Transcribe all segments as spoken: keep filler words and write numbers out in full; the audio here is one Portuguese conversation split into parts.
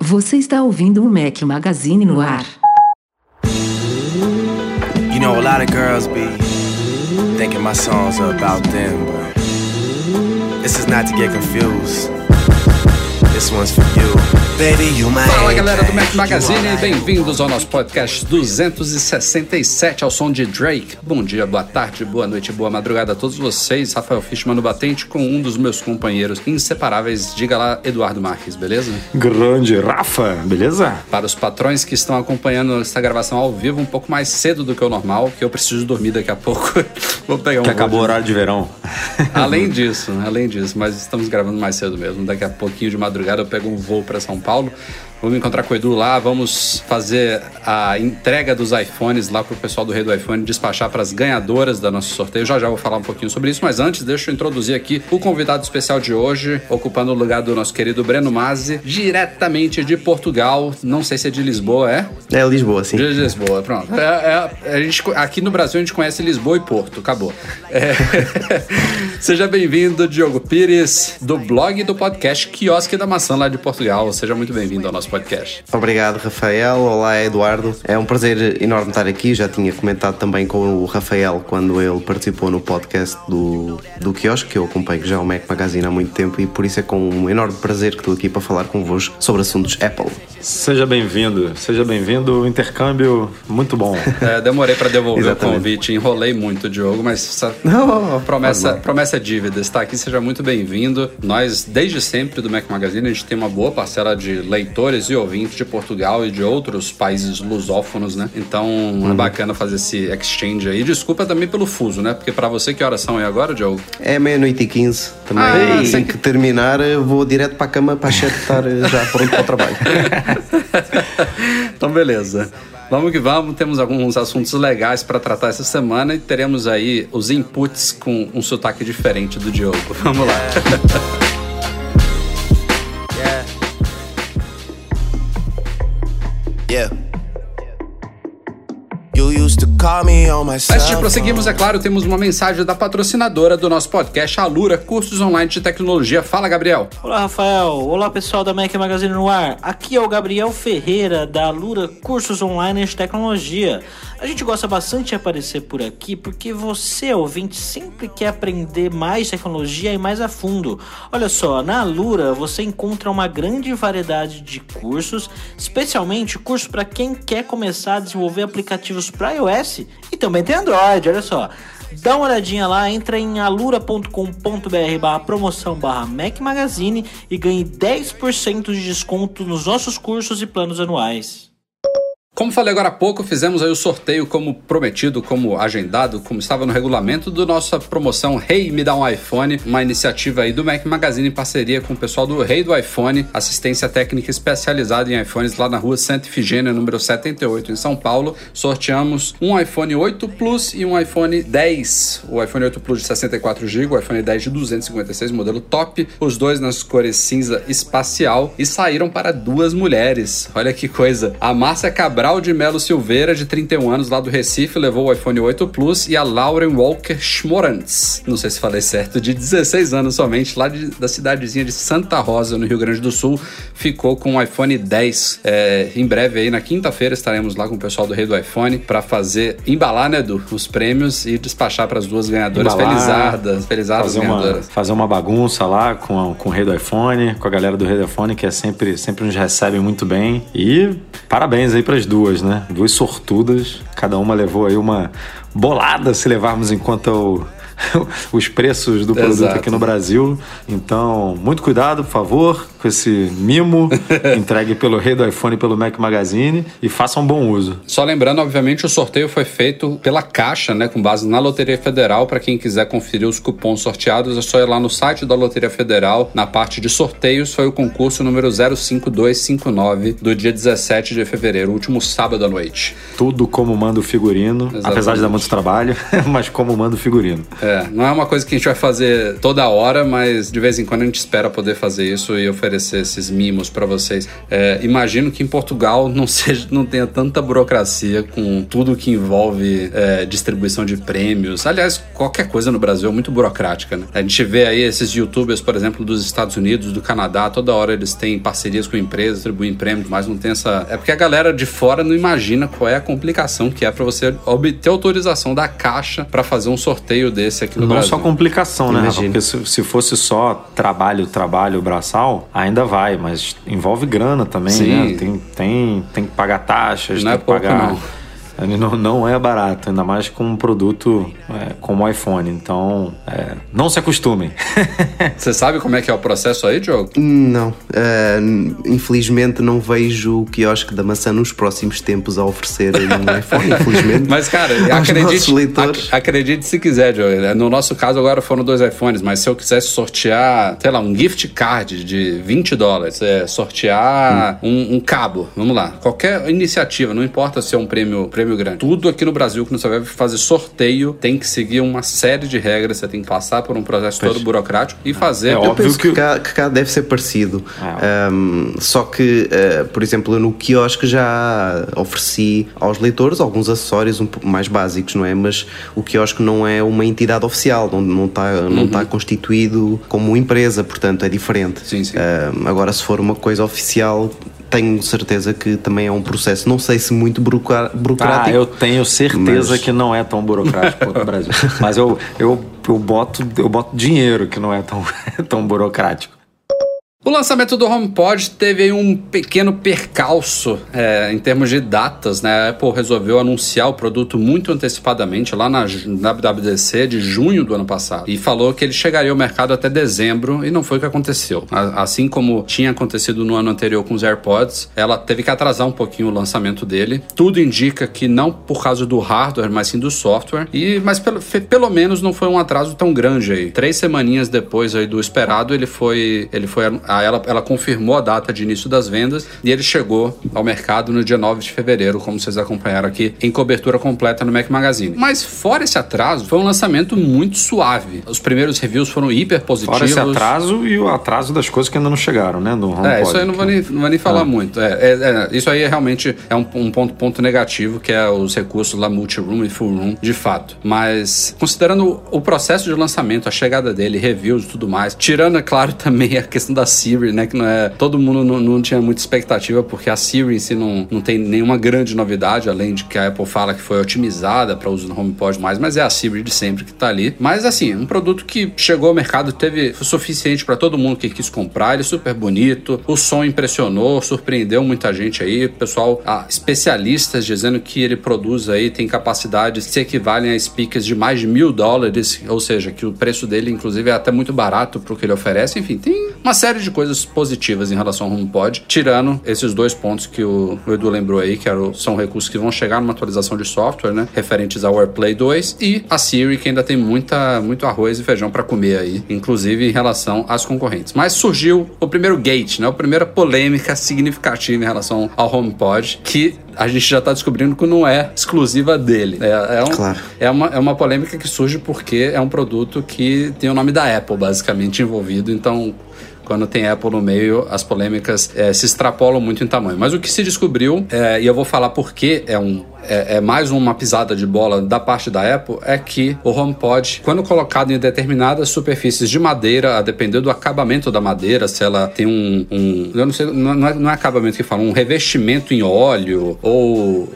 Você está ouvindo um Mac Magazine no ar. You know, a lot of girls be thinking my songs are about them, but this is not to get confused. This one's for you. Baby, you my Fala galera do Mac Magazine, bem-vindos ao nosso podcast duzentos e sessenta e sete ao som de Drake. Bom dia, boa tarde, boa noite, boa madrugada a todos vocês. Rafael Fischman no batente com um dos meus companheiros inseparáveis. Diga lá, Eduardo Marques, beleza? Grande Rafa, beleza? Para os patrões que estão acompanhando essa gravação ao vivo um pouco mais cedo do que o normal, que eu preciso dormir daqui a pouco. Vou pegar um que acabou o horário de verão. Além disso, além disso, mas estamos gravando mais cedo mesmo. Daqui a pouquinho de madrugada eu pego um voo para São Paulo. Vou me encontrar com o Edu lá, vamos fazer a entrega dos iPhones lá pro pessoal do Rei do Iphone, despachar para as ganhadoras da nosso sorteio. Já já vou falar um pouquinho sobre isso, mas antes deixa eu introduzir aqui o convidado especial de hoje, ocupando o lugar do nosso querido Breno Mazzi, diretamente de Portugal. Não sei se é de Lisboa, é? É Lisboa, sim. De Lisboa, pronto. É, é, a gente, aqui no Brasil a gente conhece Lisboa e Porto, acabou. É. Seja bem-vindo, Diogo Pires, do blog e do podcast Quiosque da Maçã lá de Portugal. Seja muito bem-vindo ao nosso podcast. Obrigado, Rafael. Olá, Eduardo. É um prazer enorme estar aqui. Já tinha comentado também com o Rafael quando ele participou no podcast do, do Quiosque, que eu acompanho já o Mac Magazine há muito tempo, e por isso é com um enorme prazer que estou aqui para falar convosco sobre assuntos Apple. Seja bem-vindo. Seja bem-vindo. Intercâmbio muito bom. É, demorei para devolver o convite. Enrolei muito, Diogo, mas essa Não, promessa, promessa é dívida. Está aqui, seja muito bem-vindo. Nós, desde sempre, do Mac Magazine, a gente tem uma boa parcela de leitores e ouvintes de Portugal e de outros países lusófonos, né? Então hum. é bacana fazer esse exchange aí. Desculpa também pelo fuso, né? Porque pra você, que horas são aí agora, Diogo? É meia-noite e quinze também. Ah, sem que terminar, vou direto pra cama pra estar já pronto para o trabalho. Então, beleza. Vamos que vamos, temos alguns assuntos legais para tratar essa semana e teremos aí os inputs com um sotaque diferente do Diogo. Vamos lá. Yeah. Antes de prosseguirmos, é claro, temos uma mensagem da patrocinadora do nosso podcast, Alura, cursos online de tecnologia. Fala, Gabriel. Olá, Rafael. Olá, pessoal da Mac Magazine no ar. Aqui é o Gabriel Ferreira, da Alura, cursos online de tecnologia. A gente gosta bastante de aparecer por aqui porque você, ouvinte, sempre quer aprender mais tecnologia e mais a fundo. Olha só, na Alura você encontra uma grande variedade de cursos, especialmente cursos para quem quer começar a desenvolver aplicativos para iOS e também tem Android, olha só. Dá uma olhadinha lá, entra em alura ponto com ponto b r barra promoção barra Mac Magazine e ganhe dez por cento de desconto nos nossos cursos e planos anuais. Como falei agora há pouco, fizemos aí o sorteio como prometido, como agendado, como estava no regulamento do nossa promoção Rei, hey, me dá um iPhone, uma iniciativa aí do Mac Magazine em parceria com o pessoal do Rei do iPhone, assistência técnica especializada em iPhones lá na rua Santa Ifigênia, número setenta e oito, em São Paulo. Sorteamos um iPhone oito Plus e um iPhone dez. O iPhone oito Plus de sessenta e quatro gigabytes, o iPhone dez de duzentos e cinquenta e seis, modelo top, os dois nas cores cinza espacial, e saíram para duas mulheres. Olha que coisa! A Márcia Cabral de Melo Silveira, de trinta e um anos, lá do Recife, levou o iPhone oito Plus, e a Lauren Walker Schmorantz, não sei se falei certo, de dezesseis anos somente, lá de, da cidadezinha de Santa Rosa, no Rio Grande do Sul, ficou com o iPhone dez. É, em breve aí, na quinta-feira, estaremos lá com o pessoal do Rei do iPhone para fazer, embalar, né, Edu, os prêmios e despachar para as duas ganhadoras. Embalar, felizardas, felizardas fazer ganhadoras. Uma, fazer uma bagunça lá com, com o Rei do iPhone, com a galera do Rei do iPhone, que é sempre, sempre nos recebe muito bem, e parabéns aí para as duas. Duas, né? Duas sortudas. Cada uma levou aí uma bolada, se levarmos em conta o, os preços do produto. Exato. Aqui no Brasil. Então, muito cuidado, por favor, com esse mimo entregue pelo Rei do iPhone e pelo Mac Magazine, e faça um bom uso. Só lembrando, obviamente, o sorteio foi feito pela Caixa, né? Com base na Loteria Federal. Para quem quiser conferir os cupons sorteados, é só ir lá no site da Loteria Federal, na parte de sorteios. Foi o concurso número zero cinco dois cinco nove, do dia dezessete de fevereiro, último sábado à noite. Tudo como manda o figurino. Exatamente. Apesar de dar muito trabalho, mas como manda o figurino. É. É, não é uma coisa que a gente vai fazer toda hora, mas de vez em quando a gente espera poder fazer isso e oferecer esses mimos para vocês. É, imagino que em Portugal não, seja, não tenha tanta burocracia com tudo que envolve é, distribuição de prêmios. Aliás, qualquer coisa no Brasil é muito burocrática, né? A gente vê aí esses youtubers, por exemplo, dos Estados Unidos, do Canadá, toda hora eles têm parcerias com empresas, distribuem prêmios, mas não tem essa... É porque a galera de fora não imagina qual é a complicação que é para você obter autorização da Caixa para fazer um sorteio desse aqui no não Brasil. Não só complicação, né, Rafa? Porque se, se fosse só trabalho, trabalho, braçal, ainda vai, mas envolve grana também, Sim. né? Tem, tem, tem que pagar taxas, não tem é que pouco, pagar... Não. Não, não é barato, ainda mais com um produto é, como o iPhone. Então, é, não se acostumem. Você sabe como é que é o processo aí, Diogo? Não. É, infelizmente, não vejo o Quiosque da Maçã nos próximos tempos a oferecer um iPhone, infelizmente. Mas, cara, acredite, ac- acredite se quiser, Diogo. No nosso caso, agora foram dois iPhones, mas se eu quisesse sortear, sei lá, um gift card de vinte dólares, é, sortear hum. um, um cabo, vamos lá. Qualquer iniciativa, não importa se é um prêmio, prêmio grande. Tudo aqui no Brasil que você vai fazer sorteio tem que seguir uma série de regras, você tem que passar por um processo pois. todo burocrático e fazer... É, é eu óbvio penso que... Que, cá, que cá deve ser parecido. É. Um, só que, uh, por exemplo, eu no quiosque já ofereci aos leitores alguns acessórios um pouco mais básicos, não é? Mas o quiosque não é uma entidade oficial, não está não uhum. tá constituído como empresa, portanto é diferente. Sim, sim. Um, agora, se for uma coisa oficial... Tenho certeza que também é um processo, não sei se muito burocrático. Ah, eu tenho certeza mas... que não é tão burocrático quanto o Brasil. Mas eu, eu, eu, boto, eu boto dinheiro que não é tão, tão burocrático. O lançamento do HomePod teve um pequeno percalço é, em termos de datas, né? A Apple resolveu anunciar o produto muito antecipadamente lá na W W D C de junho do ano passado e falou que ele chegaria ao mercado até dezembro e não foi o que aconteceu. Assim como tinha acontecido no ano anterior com os AirPods, ela teve que atrasar um pouquinho o lançamento dele. Tudo indica que não por causa do hardware, mas sim do software, e, mas pelo, pelo menos não foi um atraso tão grande aí. Três semaninhas depois aí do esperado, ele foi... Ele foi Ela, ela confirmou a data de início das vendas e ele chegou ao mercado no dia nove de fevereiro, como vocês acompanharam aqui em cobertura completa no Mac Magazine. Mas fora esse atraso, foi um lançamento muito suave. Os primeiros reviews foram hiper positivos. Fora esse atraso e o atraso das coisas que ainda não chegaram, né? No HomePod, é, isso aí eu não vou nem, não vou nem falar ah. muito. É, é, é, isso aí realmente é um, um ponto, ponto negativo, que é os recursos lá multi-room e full room, de fato. Mas considerando o processo de lançamento, a chegada dele, reviews e tudo mais, tirando, é claro, também a questão da Siri, né, que não é, todo mundo não, não tinha muita expectativa, porque a Siri em si não, não tem nenhuma grande novidade, além de que a Apple fala que foi otimizada para uso no HomePod mais, mas é a Siri de sempre que tá ali. Mas assim, um produto que chegou ao mercado, teve o suficiente para todo mundo que quis comprar, ele é super bonito, o som impressionou, surpreendeu muita gente aí, pessoal, ah, especialistas dizendo que ele produz aí, tem capacidades que se equivalem a speakers de mais de mil dólares, ou seja, que o preço dele inclusive é até muito barato pro que ele oferece. Enfim, tem uma série de de coisas positivas em relação ao HomePod, tirando esses dois pontos que o Edu lembrou aí, que são recursos que vão chegar numa atualização de software, né, referentes ao AirPlay dois, e a Siri, que ainda tem muita, muito arroz e feijão para comer aí, inclusive em relação às concorrentes. Mas surgiu o primeiro gate, né, a primeira polêmica significativa em relação ao HomePod, que a gente já está descobrindo que não é exclusiva dele. É, é, um, claro. é, uma, é uma polêmica que surge porque é um produto que tem o nome da Apple, basicamente, envolvido, então... Quando tem Apple no meio, as polêmicas é, se extrapolam muito em tamanho. Mas o que se descobriu, é, e eu vou falar porque é, um, é, é mais uma pisada de bola da parte da Apple, é que o HomePod, quando colocado em determinadas superfícies de madeira, a depender do acabamento da madeira, se ela tem um... um eu não sei, não é, não é acabamento que fala, um revestimento em óleo ou...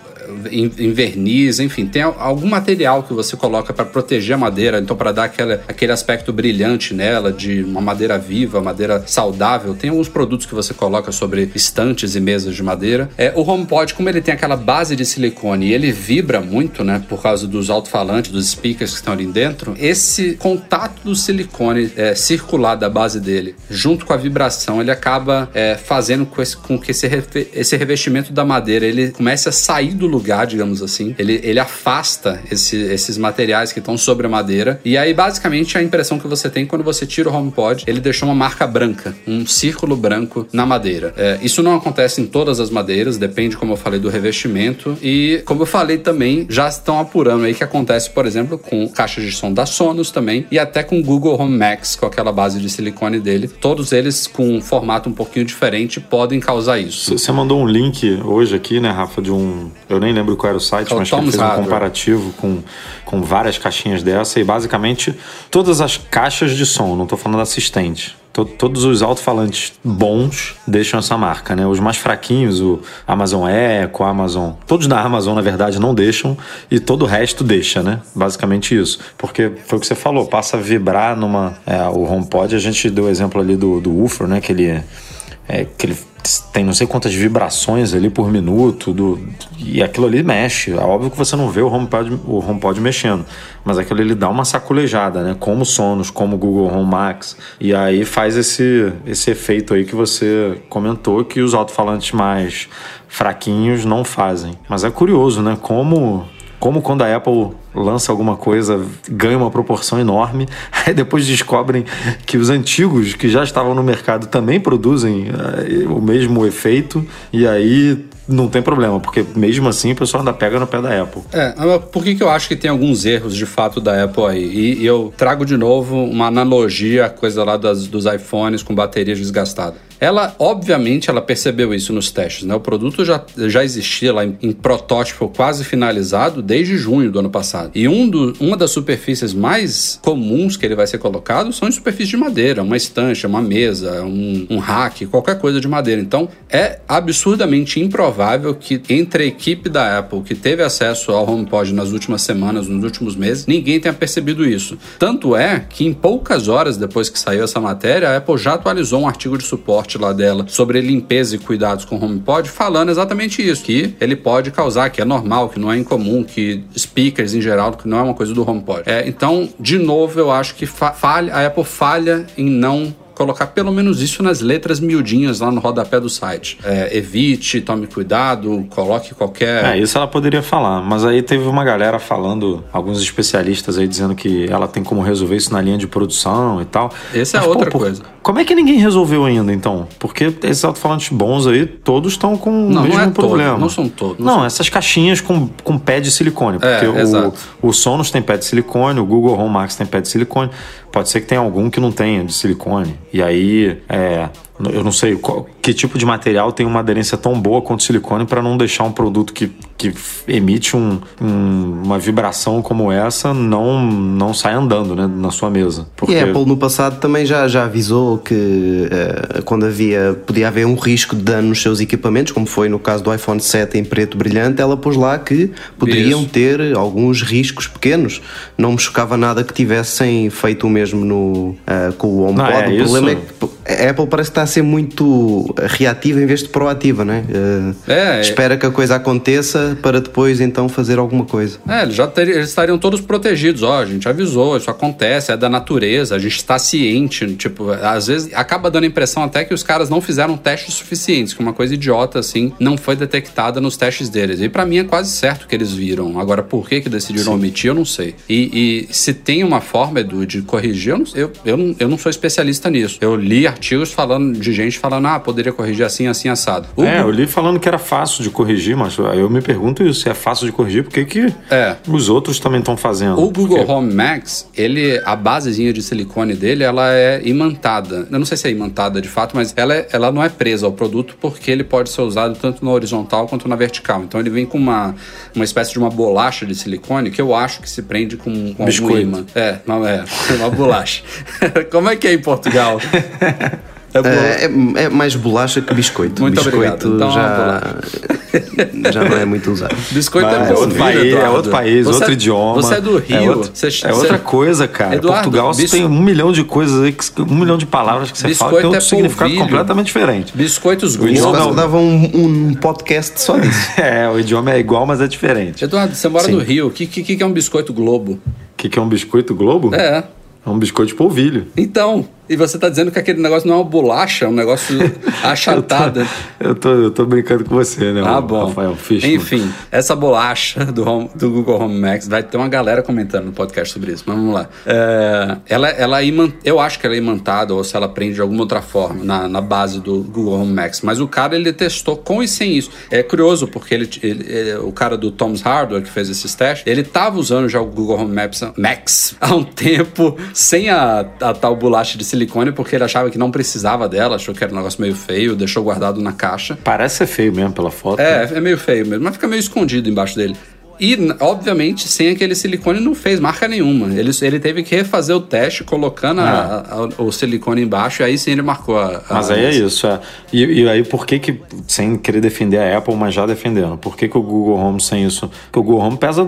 Em, em verniz, enfim, tem algum material que você coloca para proteger a madeira, então para dar aquela, aquele aspecto brilhante nela, de uma madeira viva, madeira saudável. Tem alguns produtos que você coloca sobre estantes e mesas de madeira. É, o HomePod, como ele tem aquela base de silicone e ele vibra muito, né, por causa dos alto-falantes, dos speakers que estão ali dentro, esse contato do silicone é, circular da base dele, junto com a vibração, ele acaba é, fazendo com, esse, com que esse, esse revestimento da madeira ele comece a sair do lugar plugar, digamos assim. Ele, ele afasta esse, esses materiais que estão sobre a madeira. E aí, basicamente, a impressão que você tem quando você tira o HomePod, ele deixou uma marca branca, um círculo branco na madeira. É, isso não acontece em todas as madeiras, depende, como eu falei, do revestimento. E, como eu falei também, já estão apurando aí que acontece, por exemplo, com caixa de som da Sonos também, e até com o Google Home Max, com aquela base de silicone dele. Todos eles com um formato um pouquinho diferente podem causar isso. Você mandou um link hoje aqui, né, Rafa, de um... Eu nem lembro qual era o site, é mas que fez um comparativo com, com várias caixinhas dessa e, basicamente, todas as caixas de som, não estou falando assistente, todos os alto-falantes bons deixam essa marca, né? Os mais fraquinhos, o Amazon Echo, a Amazon... Todos da Amazon, na verdade, não deixam e todo o resto deixa, né? Basicamente isso. Porque foi o que você falou, passa a vibrar numa... É, o HomePod, a gente deu o exemplo ali do, do woofer, né? Que ele... É, que ele tem não sei quantas vibrações ali por minuto do, e aquilo ali mexe. É óbvio que você não vê o HomePod, o HomePod mexendo, mas aquilo ali dá uma sacolejada, né? Como o Sonos, como o Google Home Max, e aí faz esse, esse efeito aí que você comentou que os alto-falantes mais fraquinhos não fazem. Mas é curioso, né? Como... Como quando a Apple lança alguma coisa, ganha uma proporção enorme, aí depois descobrem que os antigos que já estavam no mercado também produzem o mesmo efeito, e aí... Não tem problema, porque mesmo assim o pessoal ainda pega no pé da Apple. É, por que que eu acho que tem alguns erros de fato da Apple aí? E, e eu trago de novo uma analogia à coisa lá das, dos iPhones com baterias desgastadas. Ela, obviamente, ela percebeu isso nos testes, né? O produto já, já existia lá em, em protótipo quase finalizado desde junho do ano passado. E um do, uma das superfícies mais comuns que ele vai ser colocado são em superfícies de madeira, uma estante, uma mesa, um, um rack, qualquer coisa de madeira. Então, é absurdamente improvável que entre a equipe da Apple que teve acesso ao HomePod nas últimas semanas, nos últimos meses, ninguém tenha percebido isso. Tanto é que em poucas horas depois que saiu essa matéria, a Apple já atualizou um artigo de suporte lá dela sobre limpeza e cuidados com o HomePod, falando exatamente isso, que ele pode causar, que é normal, que não é incomum, que speakers em geral, que não é uma coisa do HomePod. É, então, de novo, eu acho que fa- falha, a Apple falha em não colocar pelo menos isso nas letras miudinhas lá no rodapé do site. É, evite, tome cuidado, coloque qualquer... É, isso ela poderia falar, mas aí teve uma galera falando, alguns especialistas aí dizendo que ela tem como resolver isso na linha de produção e tal. Essa é outra pô, coisa. Como é que ninguém resolveu ainda, então? Porque esses alto-falantes bons aí, todos estão com não, o mesmo não é problema. Todo, não são todos. Não, não são. Essas caixinhas com, com pé de silicone, porque é, o, o Sonos tem pé de silicone, o Google Home Max tem pé de silicone, pode ser que tenha algum que não tenha de silicone. E aí, é, eu não sei qual, que tipo de material tem uma aderência tão boa quanto silicone para não deixar um produto que, que emite um, um, uma vibração como essa não, não sai andando, né, na sua mesa. Porque... E a Apple no passado também já, já avisou que é, quando havia, podia haver um risco de dano nos seus equipamentos, como foi no caso do iPhone sete em preto brilhante, ela pôs lá que poderiam Isso. ter alguns riscos pequenos. Não me chocava nada que tivessem feito o mesmo no, uh, com o HomePod. Ah, é, o problema isso... é que a Apple parece que está a ser muito reativa em vez de proativa, né? Uh, é, espera é... que a coisa aconteça para depois então fazer alguma coisa. É, eles já ter, eles estariam todos protegidos. Ó, a gente avisou, isso acontece, é da natureza, a gente está ciente. Tipo, às vezes acaba dando a impressão até que os caras não fizeram testes suficientes, que uma coisa idiota assim não foi detectada nos testes deles. E para mim é quase certo que eles viram. Agora, por que que decidiram Sim. omitir, eu não sei. E, e se tem uma forma, Edu, de corrigir, eu não, eu, eu, não, eu não sou especialista nisso. Eu li artigos falando de gente falando, ah, poderia corrigir assim, assim, assado. O é, Google... eu li falando que era fácil de corrigir, mas eu me pergunto isso, se é fácil de corrigir, por que que é. os outros também estão fazendo? O Google porque... Home Max, ele, a basezinha de silicone dele, ela é imantada. Eu não sei se é imantada de fato, mas ela, é, ela não é presa ao produto porque ele pode ser usado tanto na horizontal quanto na vertical. Então ele vem com uma, uma espécie de uma bolacha de silicone que eu acho que se prende com, com algum imã. É, não é, uma bolacha. Como é que é em Portugal? É, é, é mais bolacha que biscoito. Muito biscoito obrigado. Então, já, já não é muito usado. Biscoito Mas, é, bom. é outro país, Eduardo. É outro país, você, outro idioma. Você é do Rio. É, outro, você, é outra você... coisa, cara. Eduardo, Portugal bisco... você tem um milhão de coisas, aí, um milhão de palavras que você biscoito fala que tem um é significado polvilho. Completamente diferente. Biscoitos gordos. Eu dava um, um podcast só disso. É, o idioma é igual, mas é diferente. Eduardo, você mora Sim. no Rio. O que, que, que é um biscoito globo? O que, que é um biscoito globo? É. É um biscoito de polvilho. Então... E você tá dizendo que aquele negócio não é uma bolacha, é um negócio achatado. eu, tô, eu, tô, eu tô brincando com você, né? Ah, bom. Rafael Fischman. Enfim, essa bolacha do, home, do Google Home Max, vai ter uma galera comentando no podcast sobre isso, mas vamos lá. É, ela, ela é imant... Eu acho que ela é imantada, ou se ela prende de alguma outra forma na, na base do Google Home Max, mas o cara, ele testou com e sem isso. É curioso, porque ele, ele, ele, o cara do Tom's Hardware, que fez esses testes, ele tava usando já o Google Home Maps, Max há um tempo, sem a, a tal bolacha de silicone, porque ele achava que não precisava dela, achou que era um negócio meio feio, deixou guardado na caixa. Parece ser feio mesmo pela foto. É, né? É meio feio mesmo, mas fica meio escondido embaixo dele. E, obviamente, sem aquele silicone não fez marca nenhuma. Ele, ele teve que refazer o teste, colocando é. a, a, o silicone embaixo, e aí sim ele marcou a... a mas aí essa. É isso, é. E, e aí por que que, sem querer defender a Apple, mas já defendendo, por que que o Google Home sem isso? Porque o Google Home pesa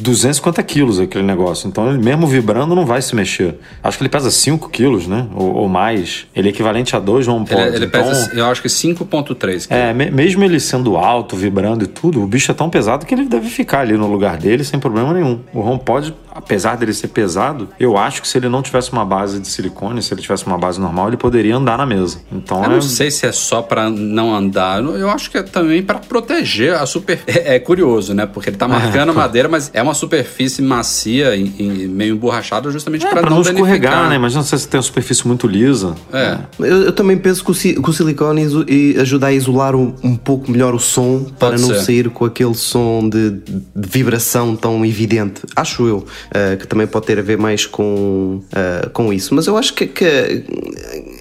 duzentos e cinquenta quilos, aquele negócio. Então, ele mesmo vibrando não vai se mexer. Acho que ele pesa cinco quilos, né? Ou, ou mais. Ele é equivalente a dois HomePods. Ele, ele então, pesa, eu acho que cinco vírgula três quilos. É, me, mesmo ele sendo alto, vibrando e tudo, o bicho é tão pesado que ele deve ficar ali no lugar dele sem problema nenhum. O HomePod, apesar dele ser pesado, eu acho que se ele não tivesse uma base de silicone, se ele tivesse uma base normal, ele poderia andar na mesa. Então, eu é... não sei se é só pra não andar, eu acho que é também pra proteger a superfície. É, é curioso, né? Porque ele tá marcando é, a madeira, mas é uma superfície macia e, e meio emborrachada justamente é, pra, pra não, não escorregar, né? Imagina se você tem uma superfície muito lisa. É. Eu, eu também penso que o, si, que o silicone ajudar a isolar um, um pouco melhor o som. Pode para não ser. Sair com aquele som de, de vibração tão evidente. Acho eu. Uh, que também pode ter a ver mais com, uh, com isso. Mas eu acho que, que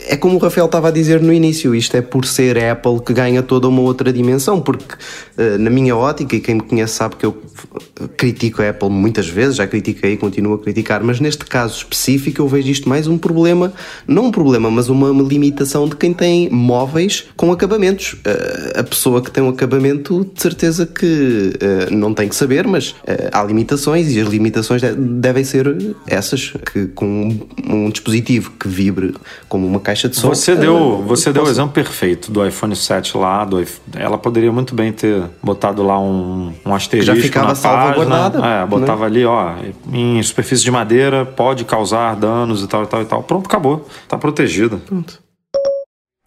é como o Rafael estava a dizer no início, isto é por ser Apple que ganha toda uma outra dimensão, porque uh, na minha ótica, e quem me conhece sabe que eu critico a Apple muitas vezes, já critiquei e continuo a criticar, mas neste caso específico eu vejo isto mais um problema, não um problema, mas uma limitação de quem tem móveis com acabamentos. Uh, a pessoa que tem um acabamento, de certeza que uh, não tem que saber, mas uh, há limitações, e as limitações devem ser essas, que com um dispositivo que vibre como uma caixa de som. Você deu, você deu o exemplo perfeito do iPhone sete lá, do, ela poderia muito bem ter botado lá um, um asterisco. Já ficava salvaguardada. É, botava, né? Ali, ó, em superfície de madeira, pode causar danos e tal e tal e tal. Pronto, acabou. Tá protegida. Pronto.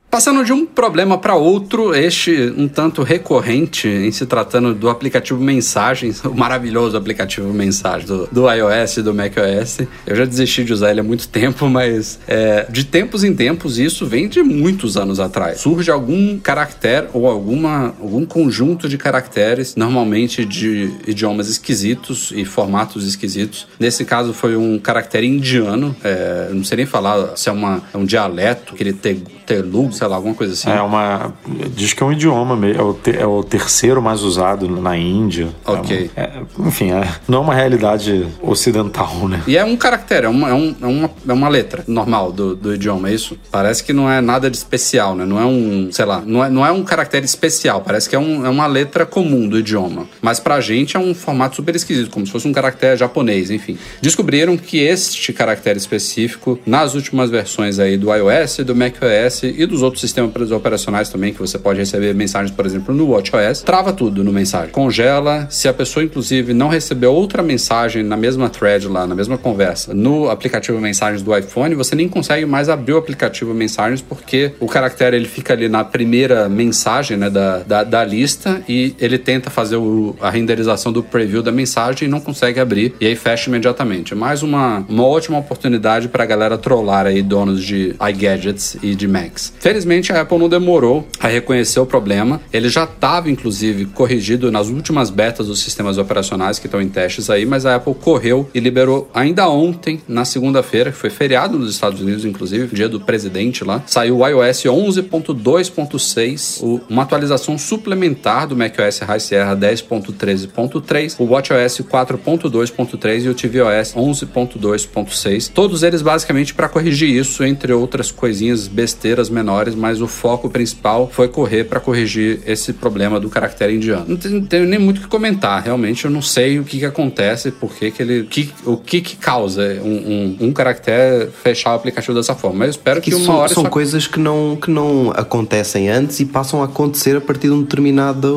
Passando de um problema para outro, este um tanto recorrente em se tratando do aplicativo Mensagens, o maravilhoso aplicativo Mensagens do, do iOS e do macOS. Eu já desisti de usar ele há muito tempo, mas é, de tempos em tempos, isso vem de muitos anos atrás. Surge algum caractere ou alguma, algum conjunto de caracteres, normalmente de idiomas esquisitos e formatos esquisitos. Nesse caso foi um caractere indiano, é, não sei nem falar se é, uma, é um dialeto, aquele te, telugu, sei lá, alguma coisa assim. É uma... Diz que é um idioma mesmo. É o, te, é o terceiro mais usado na Índia. Ok. É uma, é, enfim, é, não é uma realidade ocidental, né? E é um caractere, é uma, é uma, é uma letra normal do, do idioma, é isso? Parece que não é nada de especial, né? Não é um, sei lá, não é, não é um caractere especial. Parece que é, um, é uma letra comum do idioma. Mas pra gente é um formato super esquisito, como se fosse um caractere japonês, enfim. Descobriram que este caractere específico, nas últimas versões aí do iOS, do macOS e dos outros sistemas operacionais também, que você pode receber mensagens, por exemplo, no watchOS, trava tudo no mensagem. Congela. Se a pessoa, inclusive, não recebeu outra mensagem na mesma thread lá, na mesma conversa, no aplicativo Mensagens do iPhone, você nem consegue mais abrir o aplicativo Mensagens, porque o caractere, ele fica ali na primeira mensagem, né, da, da, da lista, e ele tenta fazer o, a renderização do preview da mensagem e não consegue abrir, e aí fecha imediatamente. Mais uma, uma ótima oportunidade pra galera trollar aí donos de iGadgets e de Macs. Felizmente, a Apple não demorou a reconhecer o problema. Ele já estava, inclusive, corrigido nas últimas betas dos sistemas operacionais que estão em testes aí, mas a Apple correu e liberou ainda ontem, na segunda-feira, que foi feriado nos Estados Unidos, inclusive, dia do presidente lá, saiu o iOS onze ponto dois ponto seis, uma atualização suplementar do macOS High Sierra dez ponto treze ponto três, o watchOS quatro ponto dois ponto três e o tvOS onze ponto dois ponto seis. Todos eles, basicamente, para corrigir isso, entre outras coisinhas besteiras menores, mas o foco principal foi correr para corrigir esse problema do caractere indiano. Não tenho, não tenho nem muito o que comentar, realmente eu não sei o que, que acontece, por que que ele, que, o que que causa um, um, um caractere fechar o aplicativo dessa forma. Eu espero que, que uma são, hora... São só... coisas que não, que não acontecem antes e passam a acontecer a partir de uma determinada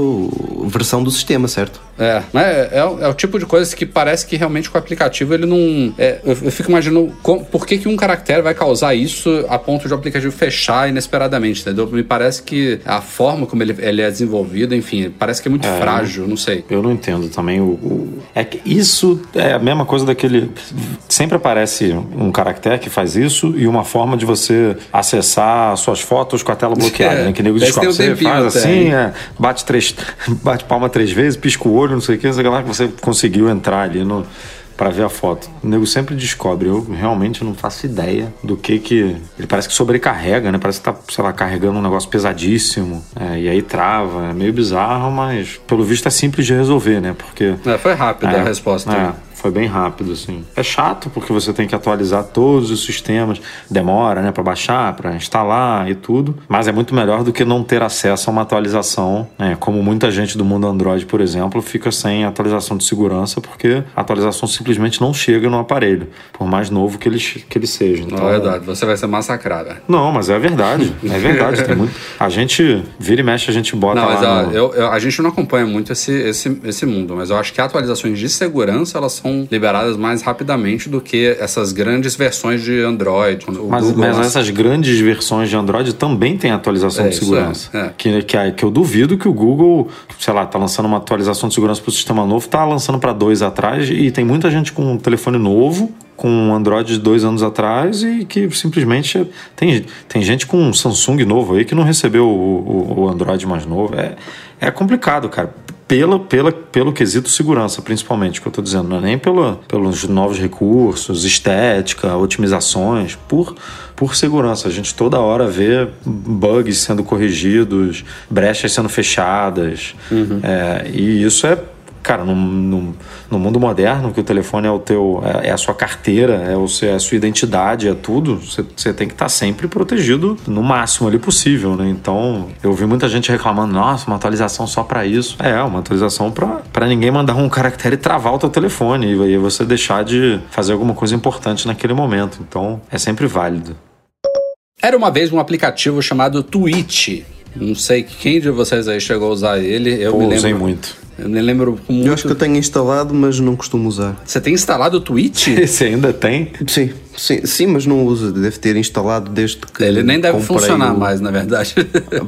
versão do sistema, certo? É, né? É, é o tipo de coisa que parece que realmente com o aplicativo ele não... É, eu, eu fico imaginando como, por que, que um caractere vai causar isso a ponto de o aplicativo fechar inesperadamente, entendeu? Me parece que a forma como ele, ele é desenvolvido, enfim, parece que é muito é, frágil, não sei. Eu não entendo também o... o é que isso é a mesma coisa daquele... Sempre aparece um caractere que faz isso e uma forma de você acessar suas fotos com a tela bloqueada, é, né? Que nego descobre, você faz assim, é, bate, três, bate palma três vezes, pisca o olho, não sei o que, não sei o que lá, que você conseguiu entrar ali no, pra ver a foto. O nego sempre descobre. Eu realmente não faço ideia do que que... Ele parece que sobrecarrega, né? Parece que tá, sei lá, carregando um negócio pesadíssimo. É, e aí trava. É meio bizarro, mas pelo visto é simples de resolver, né? Porque... É, foi rápida é, a resposta. É, foi bem rápido, assim. É chato porque você tem que atualizar todos os sistemas. Demora, né? Pra baixar, pra instalar e tudo. Mas é muito melhor do que não ter acesso a uma atualização, né? Como muita gente do mundo Android, por exemplo, fica sem atualização de segurança porque a atualização simplesmente não chega no aparelho, por mais novo que ele, que ele seja. Então, não, é verdade. Você vai ser massacrada. Não, mas é verdade. É verdade. Tem muito... A gente vira e mexe, a gente bota não, mas lá... Não, no... a gente não acompanha muito esse, esse, esse mundo, mas eu acho que atualizações de segurança, elas são liberadas mais rapidamente do que essas grandes versões de Android. Mas, mas essas grandes versões de Android também tem atualização é, de segurança. É, é. Que, que, que eu duvido que o Google, sei lá, tá lançando uma atualização de segurança para o sistema novo, tá lançando para dois atrás e tem muita gente com um telefone novo, com um Android de dois anos atrás e que simplesmente... Tem, tem gente com um Samsung novo aí que não recebeu o, o, o Android mais novo. É, é complicado, cara. Pela, pela, pelo quesito segurança, principalmente, que eu estou dizendo. Não é nem pela, pelos novos recursos, estética, otimizações, por, por segurança. A gente toda hora vê bugs sendo corrigidos, brechas sendo fechadas. Uhum. É, e isso é... Cara, no, no, no mundo moderno, que o telefone é o teu, é, é a sua carteira, é, o, é a sua identidade, é tudo, você tem que estar tá sempre protegido no máximo ali possível, né? Então, eu vi muita gente reclamando, nossa, uma atualização só pra isso. É, uma atualização pra, pra ninguém mandar um caractere e travar o teu telefone, e, e você deixar de fazer alguma coisa importante naquele momento. Então, é sempre válido. Era uma vez um aplicativo chamado Twitch. Não sei quem de vocês aí chegou a usar ele. Eu Pô, me lembro... usei muito. Eu nem lembro como... Eu acho que eu tenho instalado, mas não costumo usar. Você tem instalado o Twitch? Você ainda tem? Sim. Sim, sim, mas não usa. Deve ter instalado desde que... Ele nem deve funcionar o... mais, na verdade.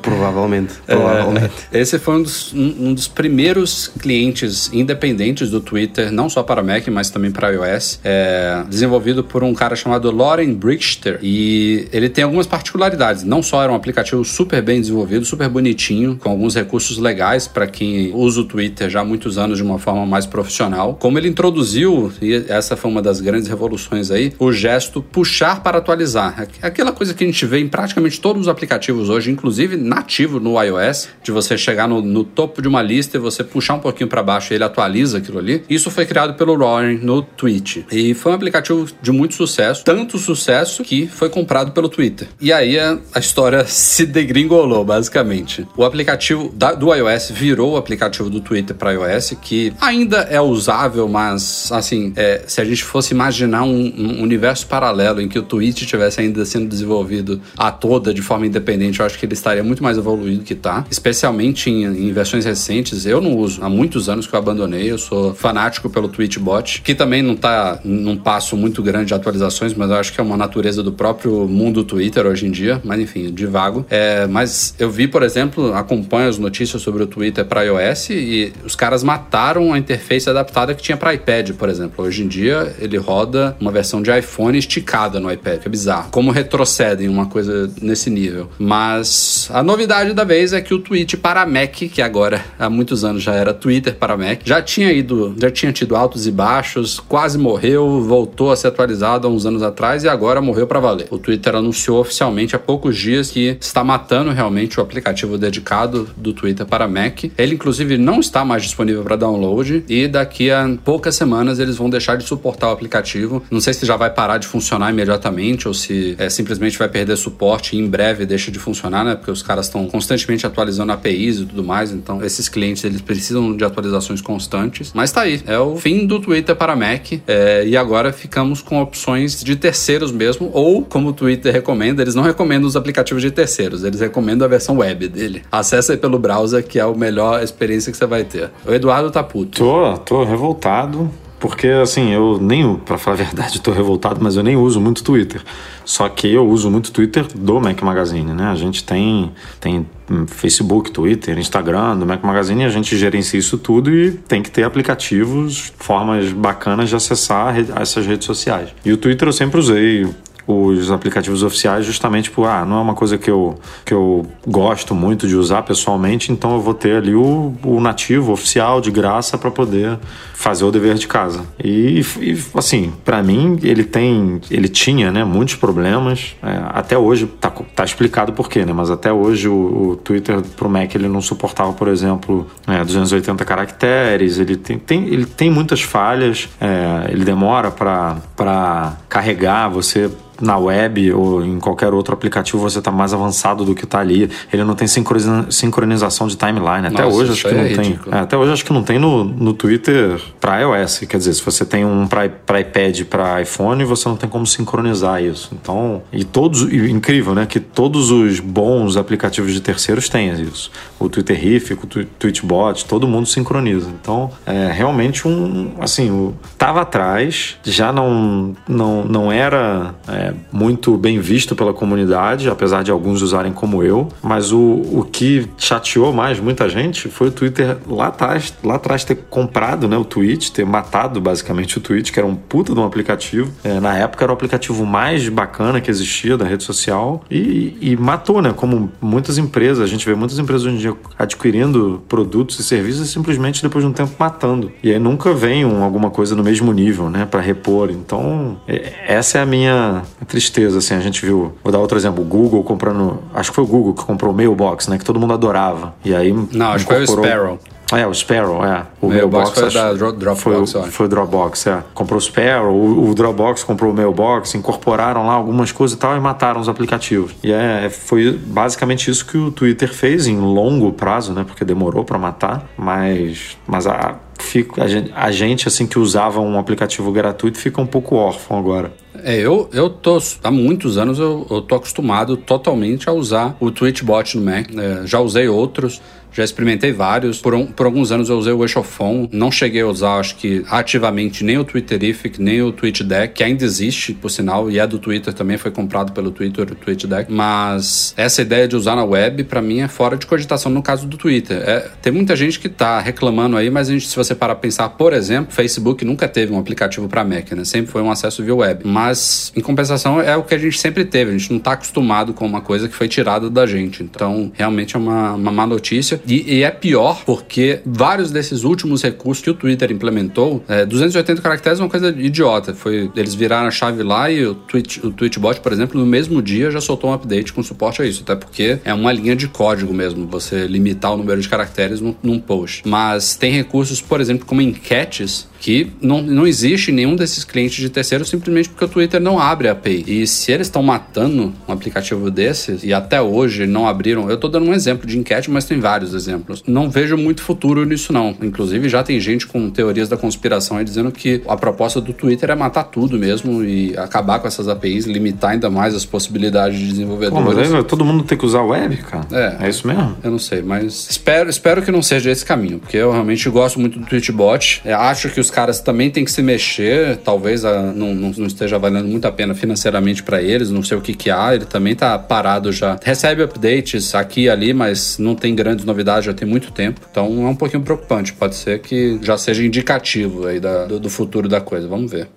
Provavelmente. Provavelmente. É, esse foi um dos, um, um dos primeiros clientes independentes do Twitter, não só para Mac, mas também para iOS. É, desenvolvido por um cara chamado Loren Brichter. E ele tem algumas particularidades. Não só era um aplicativo super bem desenvolvido, super bonitinho, com alguns recursos legais para quem usa o Twitter já há muitos anos de uma forma mais profissional. Como ele introduziu, e essa foi uma das grandes revoluções aí, o gesto puxar para atualizar. Aquela coisa que a gente vê em praticamente todos os aplicativos hoje, inclusive nativo no iOS, de você chegar no, no topo de uma lista e você puxar um pouquinho para baixo e ele atualiza aquilo ali. Isso foi criado pelo Roaring no Twitch. E foi um aplicativo de muito sucesso, tanto sucesso que foi comprado pelo Twitter. E aí a, a história se degringolou, basicamente. O aplicativo da, do iOS virou o aplicativo do Twitter para iOS, que ainda é usável, mas assim, é, se a gente fosse imaginar um, um universo paralelo em que o Twitch estivesse ainda sendo desenvolvido a toda de forma independente, eu acho que ele estaria muito mais evoluído que tá, especialmente em, em versões recentes. Eu não uso, há muitos anos que eu abandonei, eu sou fanático pelo Tweetbot, que também não tá num passo muito grande de atualizações, mas eu acho que é uma natureza do próprio mundo Twitter hoje em dia, mas enfim, divago. É, mas eu vi, por exemplo, acompanho as notícias sobre o Twitter para iOS e os caras mataram a interface adaptada que tinha para iPad, por exemplo. Hoje em dia ele roda uma versão de iPhone esticada no iPad, que é bizarro. Como retrocedem uma coisa nesse nível. Mas a novidade da vez é que o Twitch para Mac, que agora há muitos anos já era Twitter para Mac, já tinha ido, já tinha tido altos e baixos, quase morreu, voltou a ser atualizado há uns anos atrás e agora morreu para valer. O Twitter anunciou oficialmente há poucos dias que está matando realmente o aplicativo dedicado do Twitter para Mac. Ele, inclusive, não está mais disponível para download e daqui a poucas semanas eles vão deixar de suportar o aplicativo. Não sei se já vai parar de funcionar imediatamente ou se é, simplesmente vai perder suporte e em breve deixa de funcionar, né? Porque os caras estão constantemente atualizando A P Is e tudo mais, então esses clientes eles precisam de atualizações constantes. Mas tá aí, é o fim do Twitter para Mac é, e agora ficamos com opções de terceiros mesmo, ou como o Twitter recomenda, eles não recomendam os aplicativos de terceiros, eles recomendam a versão web dele. Acessa aí pelo browser que é a melhor experiência que você vai Twitter. O Eduardo tá puto. Tô, tô revoltado. Porque, assim, eu nem, pra falar a verdade, eu tô revoltado, mas eu nem uso muito Twitter. Só que eu uso muito Twitter do Mac Magazine, né? A gente tem, tem Facebook, Twitter, Instagram do Mac Magazine, a gente gerencia isso tudo e tem que ter aplicativos, formas bacanas de acessar essas redes sociais. E o Twitter eu sempre usei os aplicativos oficiais, justamente por, ah, não é uma coisa que eu, que eu gosto muito de usar pessoalmente, então eu vou ter ali o, o nativo oficial de graça para poder fazer o dever de casa. E, e assim, para mim, ele tem, ele tinha, né, muitos problemas, é, até hoje, tá, tá explicado por quê, né, mas até hoje o, o Twitter pro Mac, ele não suportava, por exemplo, é, duzentos e oitenta caracteres, ele tem, tem, ele tem muitas falhas, é, ele demora para para carregar, você na web ou em qualquer outro aplicativo você está mais avançado do que está ali. Ele não tem sincronização de timeline. Até Nossa, hoje acho que é não ridículo. tem. É, até hoje acho que não tem no, no Twitter para iOS. Quer dizer, se você tem um para iPad, para iPhone, você não tem como sincronizar isso. Então, e todos, e incrível, né? Que todos os bons aplicativos de terceiros têm isso. O Twitterific, o Tweetbot, todo mundo sincroniza. Então, é realmente um, assim, estava atrás, já não, não, não era... É, muito bem visto pela comunidade, apesar de alguns usarem como eu, mas o, o que chateou mais muita gente foi o Twitter lá atrás, lá atrás ter comprado, né, o Twitch, ter matado basicamente o Twitch, que era um puta de um aplicativo, é, na época era o aplicativo mais bacana que existia da rede social e, e matou, né, como muitas empresas, a gente vê muitas empresas hoje em dia adquirindo produtos e serviços e simplesmente depois de um tempo matando, e aí nunca vem um, alguma coisa no mesmo nível, né, pra repor. Então, essa é a minha tristeza, assim, a gente viu, vou dar outro exemplo, o Google comprando, acho que foi o Google que comprou o Mailbox, né, que todo mundo adorava, e aí não, acho que foi o Sparrow. É, o Sparrow, é. O Mailbox foi da Dropbox, foi, foi o Dropbox, é. Comprou o Sparrow, o, o Dropbox comprou o Mailbox, incorporaram lá algumas coisas e tal e mataram os aplicativos. E é, foi basicamente isso que o Twitter fez em longo prazo, né? Porque demorou para matar, mas, mas a, fica, a, gente, a gente, assim, que usava um aplicativo gratuito fica um pouco órfão agora. É, eu, eu tô, há muitos anos eu, eu tô acostumado totalmente a usar o Tweetbot no Mac, é, já usei outros. Já experimentei vários. Por, um, por alguns anos eu usei o Echofon. Não cheguei a usar, acho que ativamente, nem o Twitterific, nem o TweetDeck, que ainda existe, por sinal, e é do Twitter também, foi comprado pelo Twitter, o TweetDeck. Mas essa ideia de usar na web, pra mim, é fora de cogitação no caso do Twitter. É, tem muita gente que tá reclamando aí, mas a gente, se você parar pra pensar, por exemplo, Facebook nunca teve um aplicativo pra Mac, né? Sempre foi um acesso via web. Mas, em compensação, é o que a gente sempre teve. A gente não tá acostumado com uma coisa que foi tirada da gente. Então, realmente é uma, uma má notícia. E, e é pior porque vários desses últimos recursos que o Twitter implementou, é, duzentos e oitenta caracteres é uma coisa idiota. Foi, eles viraram a chave lá e o, tweet, o Tweetbot, por exemplo, no mesmo dia já soltou um update com suporte a isso. Até porque é uma linha de código mesmo, você limitar o número de caracteres num, num post. Mas tem recursos, por exemplo, como enquetes, que não, não existe nenhum desses clientes de terceiro simplesmente porque o Twitter não abre a API. E se eles estão matando um aplicativo desses, e até hoje não abriram... Eu estou dando um exemplo de enquete, mas tem vários exemplos. Não vejo muito futuro nisso, não. Inclusive, já tem gente com teorias da conspiração aí dizendo que a proposta do Twitter é matar tudo mesmo e acabar com essas A P Is, limitar ainda mais as possibilidades de desenvolvedores. Pô, mas aí todo mundo tem que usar web, cara? É. É isso mesmo? Eu não sei, mas espero, espero que não seja esse caminho, porque eu realmente gosto muito do Tweetbot. Eu acho que os caras também têm que se mexer, talvez a, não, não, não esteja valendo muito a pena financeiramente pra eles, não sei o que que há, ele também tá parado já. Recebe updates aqui e ali, mas não tem grandes novidades, já tem muito tempo, então é um pouquinho preocupante, pode ser que já seja indicativo aí da, do, do futuro da coisa, vamos ver.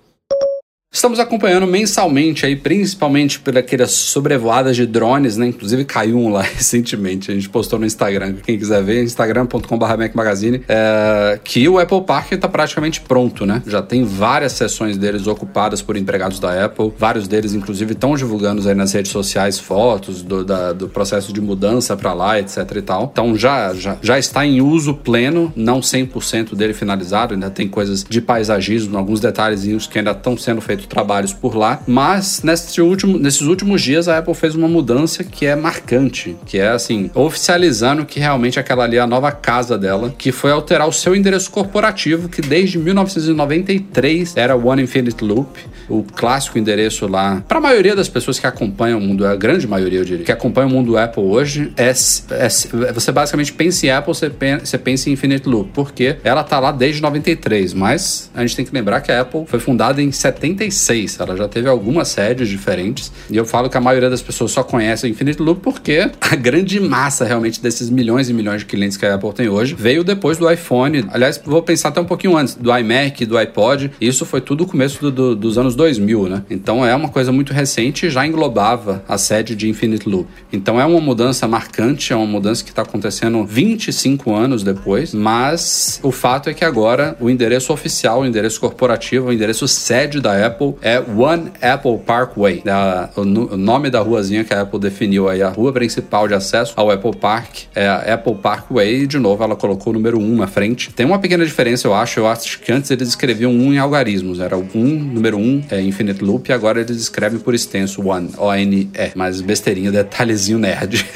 Estamos acompanhando mensalmente aí, principalmente por aquelas sobrevoadas de drones, né? Inclusive caiu um lá recentemente, a gente postou no Instagram, quem quiser ver, instagram ponto com ponto b r Mac Magazine, é, que o Apple Park está praticamente pronto, né? Já tem várias sessões deles ocupadas por empregados da Apple, vários deles inclusive estão divulgando aí nas redes sociais fotos do, da, do processo de mudança para lá, etc e tal. Então já, já, já está em uso pleno, não cem por cento dele finalizado, ainda tem coisas de paisagismo, alguns detalhezinhos que ainda estão sendo feitos feito trabalhos por lá, mas nesse último, nesses últimos dias a Apple fez uma mudança que é marcante, que é assim, oficializando que realmente aquela ali é a nova casa dela, que foi alterar o seu endereço corporativo, que desde mil novecentos e noventa e três era One Infinite Loop, o clássico endereço lá. Para a maioria das pessoas que acompanham o mundo, a grande maioria eu diria, que acompanha o mundo Apple hoje, é, é, você basicamente pensa em Apple, você pensa, você pensa em Infinite Loop, porque ela tá lá desde noventa e três, mas a gente tem que lembrar que a Apple foi fundada em setenta e seis, ela já teve algumas sedes diferentes, e eu falo que a maioria das pessoas só conhece o Infinite Loop porque a grande massa realmente desses milhões e milhões de clientes que a Apple tem hoje veio depois do iPhone, aliás, vou pensar até um pouquinho antes, do iMac, do iPod, isso foi tudo no começo do, do, dos anos dois mil, né? Então é uma coisa muito recente e já englobava a sede de Infinite Loop. Então é uma mudança marcante, é uma mudança que está acontecendo vinte e cinco anos depois, mas o fato é que agora o endereço oficial, o endereço corporativo, o endereço sede da Apple é One Apple Parkway, a, o, o nome da ruazinha que a Apple definiu aí, a rua principal de acesso ao Apple Park, é a Apple Parkway, e de novo ela colocou o número um na frente. Tem uma pequena diferença, eu acho, eu acho que antes eles escreviam um em algarismos, era um, número um é Infinite Loop, e agora eles escrevem por extenso One, O N E, mas besteirinho, detalhezinho nerd.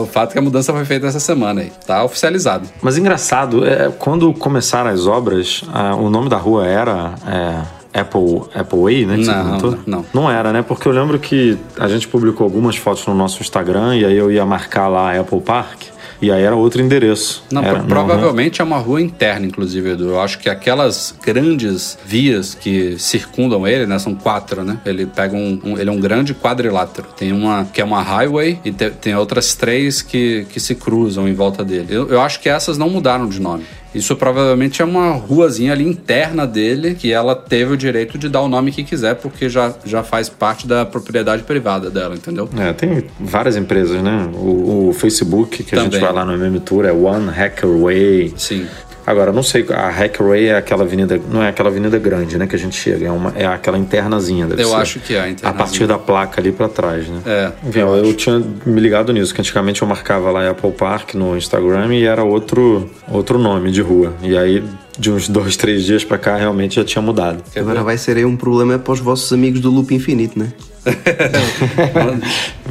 O fato é que a mudança foi feita essa semana aí, tá oficializado. Mas engraçado, é, quando começaram as obras, a, o nome da rua era... É... Apple, Apple Way, né? Que não, você não, não. Não era, né? Porque eu lembro que a gente publicou algumas fotos no nosso Instagram e aí eu ia marcar lá Apple Park. E aí era outro endereço. Não, era, provavelmente não, né? É uma rua interna, inclusive, Edu. Eu acho que aquelas grandes vias que circundam ele, né? São quatro, né? Ele pega um... um ele é um grande quadrilátero. Tem uma que é uma highway e te, tem outras três que, que se cruzam em volta dele. Eu, eu acho que essas não mudaram de nome. Isso provavelmente é uma ruazinha ali interna dele, que ela teve o direito de dar o nome que quiser, porque já, já faz parte da propriedade privada dela, entendeu? É, tem várias empresas, né? O, o Facebook, que também. A gente vai lá no M M Tour, é One Hacker Way. Sim. Agora, não sei, a Hackaway é aquela avenida, não é aquela avenida grande, né, que a gente chega, é, uma, é aquela internazinha, deve Eu ser. Acho que é a internazinha. A partir da placa ali pra trás, né? É. Enfim, eu, eu tinha me ligado nisso, que antigamente eu marcava lá Apple Park no Instagram e era outro, outro nome de rua. E aí... de uns dois, três dias pra cá, realmente já tinha mudado. Agora vai ser aí um problema para os vossos amigos do Loop Infinito, né?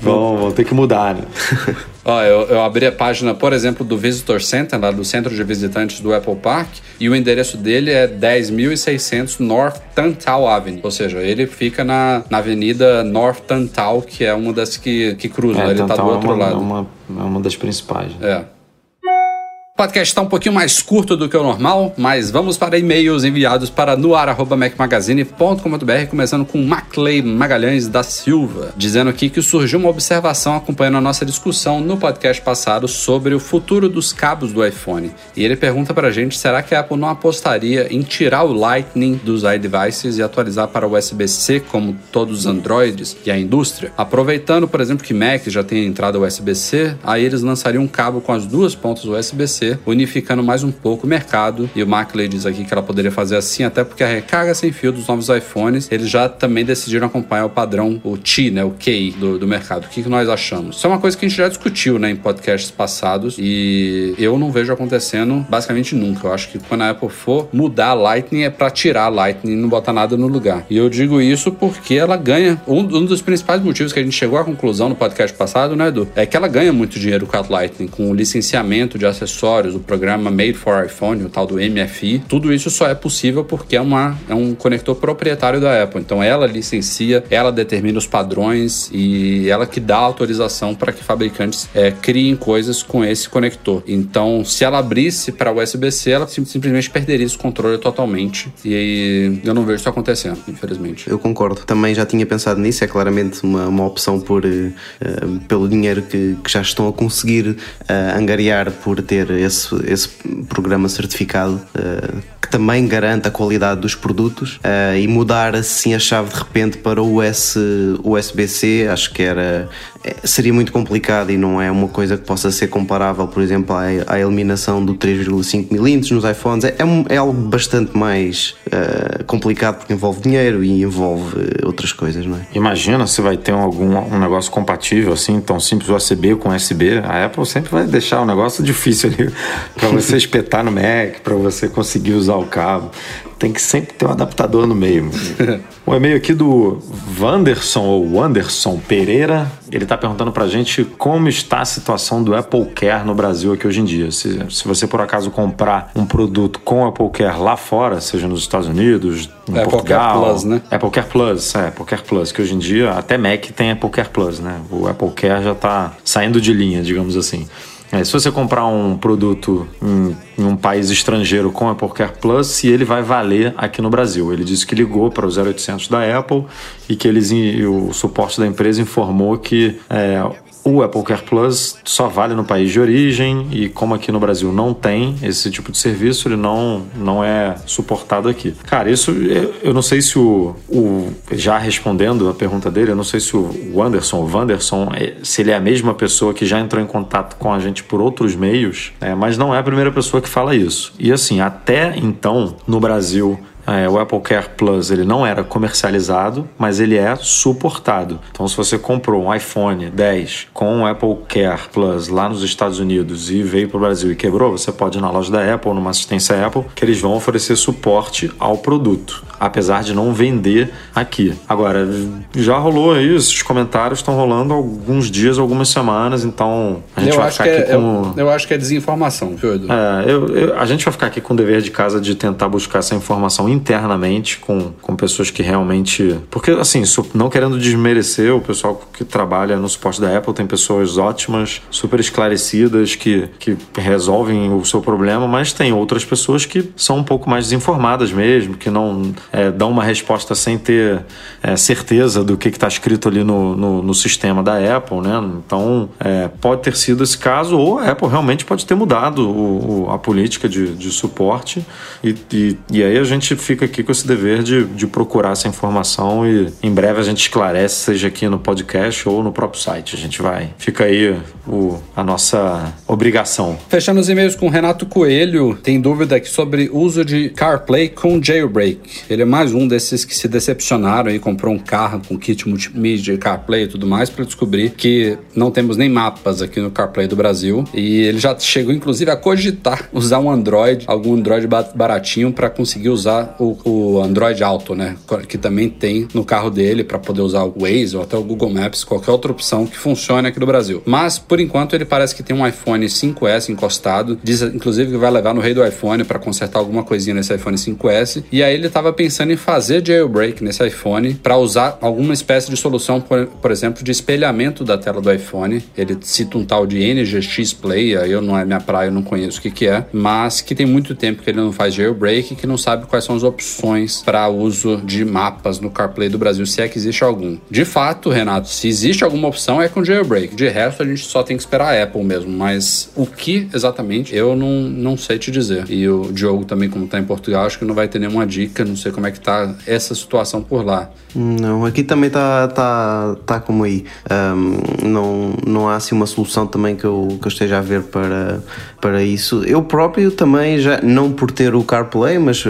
vão, vão ter que mudar, né? Ó, eu, eu abri a página, por exemplo, do Visitor Center, lá do Centro de Visitantes do Apple Park, e o endereço dele é dez mil e seiscentos North Tantau Avenue. Ou seja, ele fica na, na avenida North Tantau, que é uma das que, que cruza, é, né? Ele Tantau tá do outro é uma, lado. É uma, é uma das principais. Né? É. O podcast está um pouquinho mais curto do que o normal, mas vamos para e-mails enviados para noar arroba mac magazine ponto com ponto b r, começando com Maclay Magalhães da Silva, dizendo aqui que surgiu uma observação acompanhando a nossa discussão no podcast passado sobre o futuro dos cabos do iPhone. E ele pergunta para a gente, será que a Apple não apostaria em tirar o Lightning dos iDevices e atualizar para o U S B C como todos os Androids e a indústria? Aproveitando, por exemplo, que Mac já tem entrada U S B C, aí eles lançariam um cabo com as duas pontas U S B C, unificando mais um pouco o mercado. E o Maclay diz aqui que ela poderia fazer assim, até porque a recarga sem fio dos novos iPhones, eles já também decidiram acompanhar o padrão, o T, né, o Q I do, do mercado. O que, que nós achamos? Isso é uma coisa que a gente já discutiu, né, em podcasts passados, e eu não vejo acontecendo basicamente nunca. Eu acho que quando a Apple for mudar Lightning é pra tirar Lightning e não botar nada no lugar. E eu digo isso porque ela ganha, um, um dos principais motivos que a gente chegou à conclusão no podcast passado, né, Edu, é que ela ganha muito dinheiro com a Lightning, com o licenciamento de acessórios, o programa Made for iPhone, o tal do M F I, tudo isso só é possível porque é, uma, é um conector proprietário da Apple. Então ela licencia, ela determina os padrões e ela que dá autorização para que fabricantes é, criem coisas com esse conector. Então, se ela abrisse para o U S B C, ela sim, simplesmente perderia esse controle totalmente, e eu não vejo isso acontecendo, infelizmente. Eu concordo. Também já tinha pensado nisso, é claramente uma, uma opção por, uh, pelo dinheiro que, que já estão a conseguir uh, angariar por ter Esse, esse programa certificado uh, que também garante a qualidade dos produtos, uh, e mudar assim a chave de repente para o U S B C acho que era seria muito complicado, e não é uma coisa que possa ser comparável, por exemplo, à, à eliminação do três vírgula cinco milímetros nos iPhones. É, é algo bastante mais uh, complicado, porque envolve dinheiro e envolve uh, outras coisas, não é? Imagina se vai ter algum um negócio compatível assim, tão simples, U S B com U S B. A Apple sempre vai deixar o negócio difícil ali para você espetar no Mac, para você conseguir usar o cabo. Tem que sempre ter um adaptador no meio. Um e-mail aqui do Wanderson, ou Wanderson Pereira. Ele está perguntando para a gente como está a situação do Apple Care no Brasil aqui hoje em dia. Se, se você, por acaso, comprar um produto com Apple Care lá fora, seja nos Estados Unidos, em Apple Portugal... Apple Care Plus, né? Apple Care Plus, é, Apple Care Plus, que hoje em dia até Mac tem Apple Care Plus, né? O Apple Care já está saindo de linha, digamos assim. É, se você comprar um produto em, em um país estrangeiro com Apple Care Plus, se ele vai valer aqui no Brasil. Ele disse que ligou para o zero oitocentos da Apple e que eles, o suporte da empresa informou que é, o Apple Care Plus só vale no país de origem e como aqui no Brasil não tem esse tipo de serviço, ele não, não é suportado aqui. Cara, isso eu, eu não sei se o, o... Já respondendo a pergunta dele, eu não sei se o Anderson, o Wanderson, se ele é a mesma pessoa que já entrou em contato com a gente por outros meios, é, mas não é a primeira pessoa que fala isso. E assim, até então, no Brasil... É, o Apple Care Plus ele não era comercializado, mas ele é suportado. Então, se você comprou um iPhone dez com o Apple Care Plus lá nos Estados Unidos e veio para o Brasil e quebrou, você pode ir na loja da Apple, numa assistência Apple, que eles vão oferecer suporte ao produto, apesar de não vender aqui. Agora, já rolou aí, esses comentários estão rolando alguns dias, algumas semanas, então a gente eu vai ficar aqui é, com... Eu, eu acho que é desinformação, viu, Edu? É, eu, eu, a gente vai ficar aqui com o dever de casa de tentar buscar essa informação internamente com, com pessoas que realmente... Porque, assim, não querendo desmerecer o pessoal que trabalha no suporte da Apple, tem pessoas ótimas, super esclarecidas, que, que resolvem o seu problema, mas tem outras pessoas que são um pouco mais desinformadas mesmo, que não é, dão uma resposta sem ter é, certeza do que está escrito ali no, no, no sistema da Apple, né? Então, é, pode ter sido esse caso, ou a Apple realmente pode ter mudado o, o, a política de, de suporte, e, e, e aí a gente fica aqui com esse dever de, de procurar essa informação e em breve a gente esclarece, seja aqui no podcast ou no próprio site. A gente vai. Fica aí o, a nossa obrigação. Fechando os e-mails com o Renato Coelho, tem dúvida aqui sobre uso de CarPlay com jailbreak. Ele é mais um desses que se decepcionaram e comprou um carro com kit multimídia, CarPlay e tudo mais para descobrir que não temos nem mapas aqui no CarPlay do Brasil. E ele já chegou, inclusive, a cogitar usar um Android, algum Android baratinho para conseguir usar O, o Android Auto, né? Que também tem no carro dele para poder usar o Waze ou até o Google Maps, qualquer outra opção que funcione aqui no Brasil. Mas, por enquanto, ele parece que tem um iPhone cinco S encostado. Diz, inclusive, que vai levar no Rei do Iphone para consertar alguma coisinha nesse iPhone cinco S. E aí ele estava pensando em fazer jailbreak nesse iPhone para usar alguma espécie de solução, por, por exemplo, de espelhamento da tela do iPhone. Ele cita um tal de N G X Play, aí eu não é minha praia, eu não conheço o que que é, mas que tem muito tempo que ele não faz jailbreak e que não sabe quais são as opções para uso de mapas no CarPlay do Brasil, se é que existe algum. De fato, Renato, se existe alguma opção é com jailbreak. De resto, a gente só tem que esperar a Apple mesmo, mas o que exatamente, eu não, não sei te dizer. E o Diogo também, como está em Portugal, acho que não vai ter nenhuma dica, não sei como é que tá essa situação por lá. Não, aqui também tá, tá, tá como aí. Um, não, não há assim uma solução também que eu, que eu esteja a ver para, para isso. Eu próprio também, já não por ter o CarPlay, mas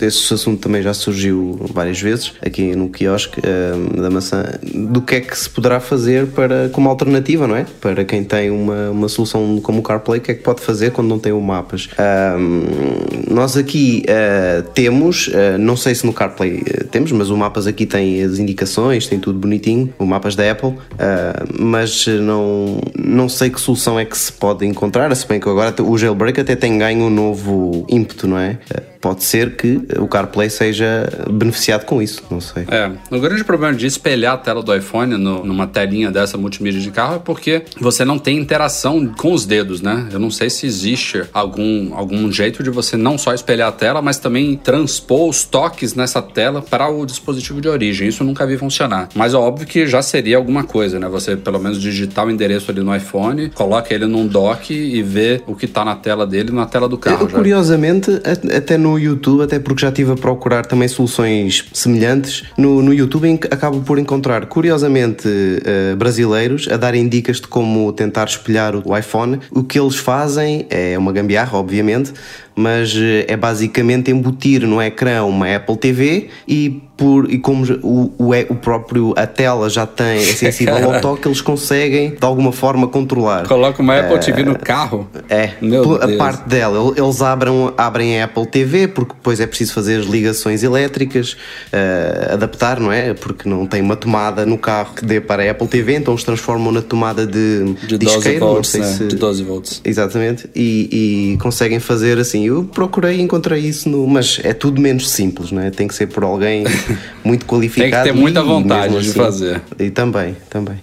esse assunto também já surgiu várias vezes aqui no quiosque uh, da maçã, do que é que se poderá fazer para, como alternativa, não é? Para quem tem uma, uma solução como o CarPlay, o que é que pode fazer quando não tem o mapas? Uh, nós aqui uh, temos, uh, não sei se no CarPlay uh, temos, mas o mapas aqui tem as indicações, tem tudo bonitinho, o mapas da Apple, uh, mas não, não sei que solução é que se pode encontrar, se bem que agora o jailbreak até tem ganho um novo ímpeto, não é? Uh, Pode ser que o CarPlay seja beneficiado com isso, não sei. É, o grande problema de espelhar a tela do iPhone no, numa telinha dessa multimídia de carro é porque você não tem interação com os dedos, né? Eu não sei se existe algum, algum jeito de você não só espelhar a tela, mas também transpor os toques nessa tela para o dispositivo de origem. Isso eu nunca vi funcionar. Mas é óbvio que já seria alguma coisa, né? Você pelo menos digitar o endereço ali no iPhone, coloca ele num dock e vê o que está na tela dele, na tela do carro. Eu, já. Curiosamente, até no... no YouTube, até porque já estive a procurar também soluções semelhantes no, no YouTube, em que acabo por encontrar curiosamente uh, brasileiros a darem dicas de como tentar espelhar o iPhone. O que eles fazem é uma gambiarra, obviamente, mas é basicamente embutir no ecrã uma Apple T V e, por, e como o, o, o próprio, a tela já tem, é sensível ao toque, eles conseguem de alguma forma controlar. Coloca uma Apple T V uh, no carro. É, Meu a Deus. Parte dela, eles abram, abrem a Apple T V, porque depois é preciso fazer as ligações elétricas, uh, adaptar, não é? Porque não tem uma tomada no carro que dê para a Apple T V, então eles transformam na tomada de, de disqueiro, doze volts, não sei, né? se... de doze volts. Exatamente, e, e conseguem fazer assim. Eu procurei e encontrei isso, no... mas é tudo menos simples, não é? Tem que ser por alguém muito qualificado. Tem que ter muita e, vontade assim, de fazer. E também, também.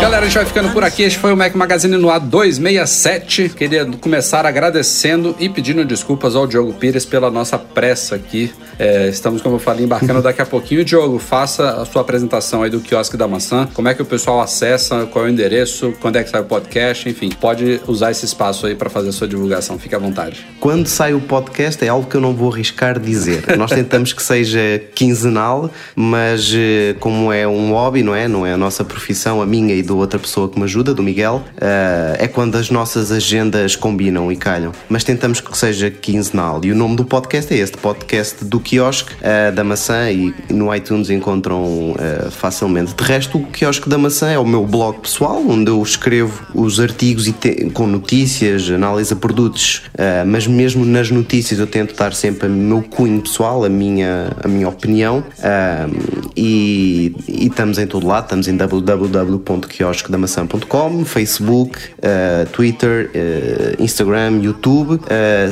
Galera, a gente vai ficando por aqui. Este foi o Mac Magazine no A duzentos e sessenta e sete. Queria começar agradecendo e pedindo desculpas ao Diogo Pires pela nossa pressa aqui. É, estamos, como eu falei, embarcando daqui a pouquinho. Diogo, faça a sua apresentação aí do Quiosque da Maçã. Como é que o pessoal acessa, qual é o endereço, quando é que sai o podcast, enfim. Pode usar esse espaço aí para fazer a sua divulgação. Fique à vontade. Quando sai o podcast é algo que eu não vou arriscar dizer. Nós tentamos que seja quinzenal, mas como é um hobby, não é? Não é a nossa profissão, a minha e da outra pessoa que me ajuda, do Miguel, uh, é quando as nossas agendas combinam e calham. Mas tentamos que seja quinzenal. E o nome do podcast é este, Podcast do Quiosque uh, da Maçã, e no iTunes encontram uh, facilmente. De resto, o Quiosque da Maçã é o meu blog pessoal, onde eu escrevo os artigos e te- com notícias, análise a produtos, uh, mas mesmo nas notícias eu tento dar sempre o meu cunho pessoal, a minha, a minha opinião, uh, e, e estamos em todo lado, estamos em w w w ponto quiosque da maçã ponto com, Facebook, uh, Twitter, uh, Instagram, YouTube, uh,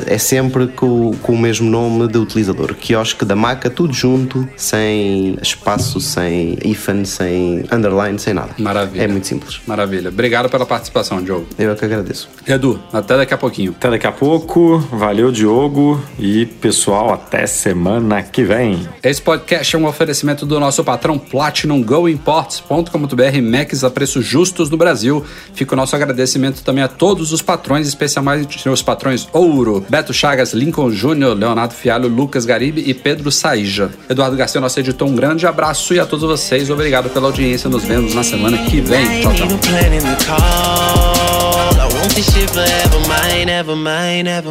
é sempre com, com o mesmo nome do utilizador, Quiosque da Maca, tudo junto, sem espaço, sem hífen, sem underline, sem nada. Maravilha. É muito simples. Maravilha. Obrigado pela participação, Diogo. Eu é que agradeço. Edu, até daqui a pouquinho. Até daqui a pouco. Valeu, Diogo. E, pessoal, até semana que vem. Esse podcast é um oferecimento do nosso patrão Platinum, go imports ponto com ponto b r, Macs a preços justos no Brasil. Fica o nosso agradecimento também a todos os patrões, especialmente os patrões Ouro, Beto Chagas, Lincoln Júnior, Leonardo Fialho, Lucas Garibe e Pedro Saíja. Eduardo Garcia, nosso editor, um grande abraço, e a todos vocês, obrigado pela audiência, nos vemos na semana que vem. Tchau,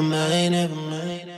tchau.